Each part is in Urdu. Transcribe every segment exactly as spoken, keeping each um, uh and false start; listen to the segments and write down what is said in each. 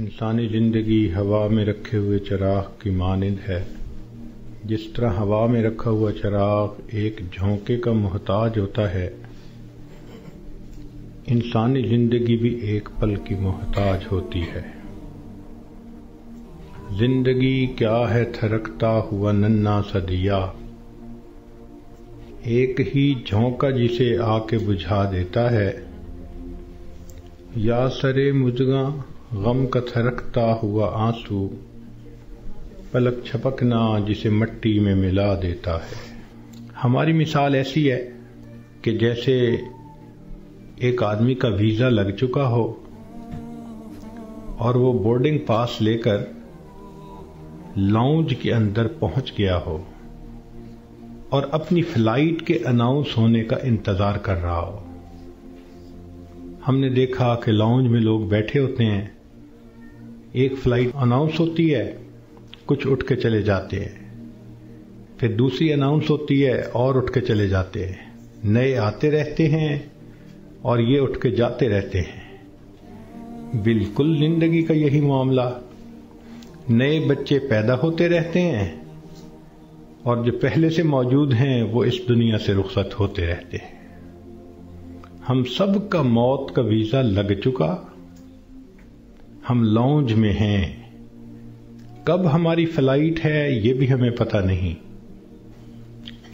انسانی زندگی ہوا میں رکھے ہوئے چراغ کی مانند ہے۔ جس طرح ہوا میں رکھا ہوا چراغ ایک جھونکے کا محتاج ہوتا ہے، انسانی زندگی بھی ایک پل کی محتاج ہوتی ہے۔ زندگی کیا ہے تھرکتا ہوا ننا سا دیا، ایک ہی جھونکا جسے آ کے بجھا دیتا ہے۔ یا سرے مجھگاں غم کا تھرکتا ہوا آنسو، پلک چھپکنا جسے مٹی میں ملا دیتا ہے۔ ہماری مثال ایسی ہے کہ جیسے ایک آدمی کا ویزا لگ چکا ہو اور وہ بورڈنگ پاس لے کر لاؤنج کے اندر پہنچ گیا ہو اور اپنی فلائٹ کے اناؤنس ہونے کا انتظار کر رہا ہو۔ ہم نے دیکھا کہ لاؤنج میں لوگ بیٹھے ہوتے ہیں، ایک فلائٹ اناؤنس ہوتی ہے، کچھ اٹھ کے چلے جاتے ہیں، پھر دوسری اناؤنس ہوتی ہے اور اٹھ کے چلے جاتے ہیں، نئے آتے رہتے ہیں اور یہ اٹھ کے جاتے رہتے ہیں۔ بالکل زندگی کا یہی معاملہ، نئے بچے پیدا ہوتے رہتے ہیں اور جو پہلے سے موجود ہیں وہ اس دنیا سے رخصت ہوتے رہتے ہیں۔ ہم سب کا موت کا ویزا لگ چکا، ہم لاؤنج میں ہیں، کب ہماری فلائٹ ہے یہ بھی ہمیں پتہ نہیں۔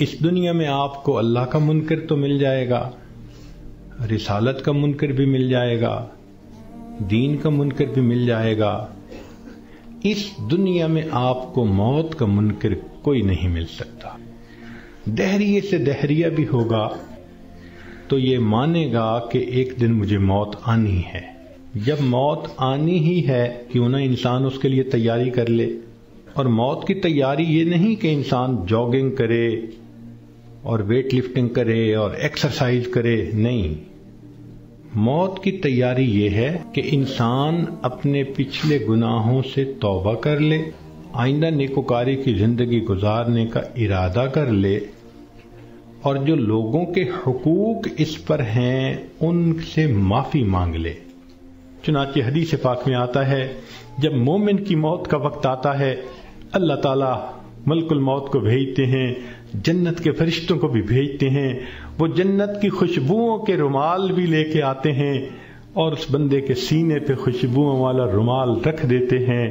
اس دنیا میں آپ کو اللہ کا منکر تو مل جائے گا، رسالت کا منکر بھی مل جائے گا، دین کا منکر بھی مل جائے گا، اس دنیا میں آپ کو موت کا منکر کوئی نہیں مل سکتا۔ دہریے سے دہریہ بھی ہوگا تو یہ مانے گا کہ ایک دن مجھے موت آنی ہے۔ جب موت آنی ہی ہے کیوں نہ انسان اس کے لیے تیاری کر لے۔ اور موت کی تیاری یہ نہیں کہ انسان جاگنگ کرے اور ویٹ لفٹنگ کرے اور ایکسرسائز کرے، نہیں۔ موت کی تیاری یہ ہے کہ انسان اپنے پچھلے گناہوں سے توبہ کر لے، آئندہ نیکوکاری کی زندگی گزارنے کا ارادہ کر لے، اور جو لوگوں کے حقوق اس پر ہیں ان سے معافی مانگ لے۔ چنانچہ حدیث پاک میں آتا ہے جب مومن کی موت کا وقت آتا ہے، اللہ تعالیٰ ملک الموت کو بھیجتے ہیں، جنت کے فرشتوں کو بھی بھیجتے ہیں، وہ جنت کی خوشبوؤں کے رومال بھی لے کے آتے ہیں اور اس بندے کے سینے پہ خوشبوؤں والا رومال رکھ دیتے ہیں۔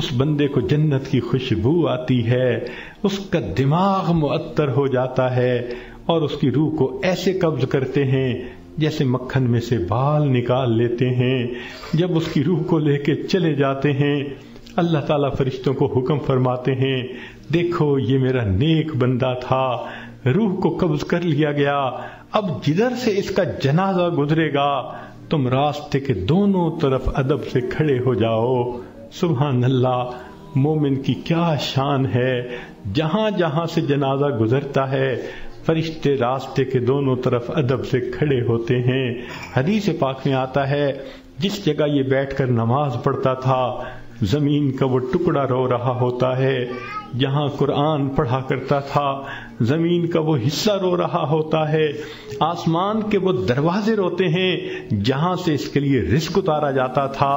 اس بندے کو جنت کی خوشبو آتی ہے، اس کا دماغ معطر ہو جاتا ہے اور اس کی روح کو ایسے قبض کرتے ہیں جیسے مکھن میں سے بال نکال لیتے ہیں۔ جب اس کی روح کو لے کے چلے جاتے ہیں، اللہ تعالیٰ فرشتوں کو حکم فرماتے ہیں، دیکھو یہ میرا نیک بندہ تھا، روح کو قبض کر لیا گیا، اب جدھر سے اس کا جنازہ گزرے گا تم راستے کے دونوں طرف ادب سے کھڑے ہو جاؤ۔ سبحان اللہ، مومن کی کیا شان ہے، جہاں جہاں سے جنازہ گزرتا ہے فرشتے راستے کے دونوں طرف ادب سے کھڑے ہوتے ہیں۔ حدیث پاک میں آتا ہے جس جگہ یہ بیٹھ کر نماز پڑھتا تھا زمین کا وہ ٹکڑا رو رہا ہوتا ہے، جہاں قرآن پڑھا کرتا تھا زمین کا وہ حصہ رو رہا ہوتا ہے، آسمان کے وہ دروازے روتے ہیں جہاں سے اس کے لیے رزق اتارا جاتا تھا۔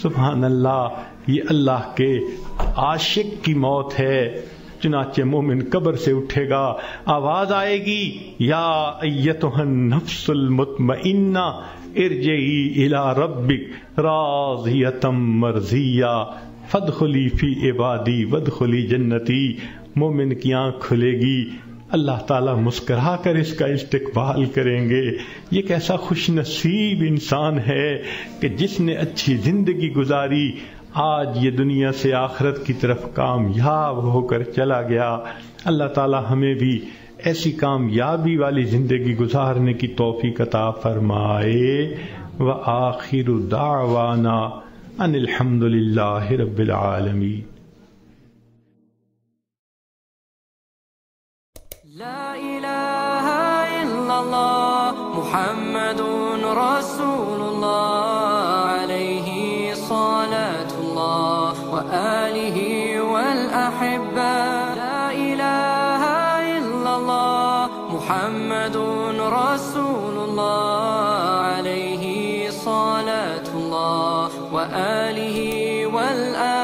سبحان اللہ، یہ اللہ کے عاشق کی موت ہے۔ چنانچہ مومن قبر سے اٹھے گا، آواز آئے گی، یا ایتھا النفس المطمئنہ ارجعی الی ربک راضیہ مرضیہ فادخلی فی عبادی وادخلی جنتی۔ مومن کی آنکھ کھلے گی، اللہ تعالیٰ مسکرا کر اس کا استقبال کریں گے۔ یہ کیسا خوش نصیب انسان ہے کہ جس نے اچھی زندگی گزاری، آج یہ دنیا سے آخرت کی طرف کامیاب ہو کر چلا گیا۔ اللہ تعالیٰ ہمیں بھی ایسی کامیابی والی زندگی گزارنے کی توفیق عطا فرمائے۔ وآخر دعوانا ان الحمد للہ رب العالمین۔ لا إله إلا الله محمد رسول الله، عليه صلاة الله وآله والأحبة۔ لا إله إلا الله محمد رسول الله، عليه صلاة الله وآله وآله والآله.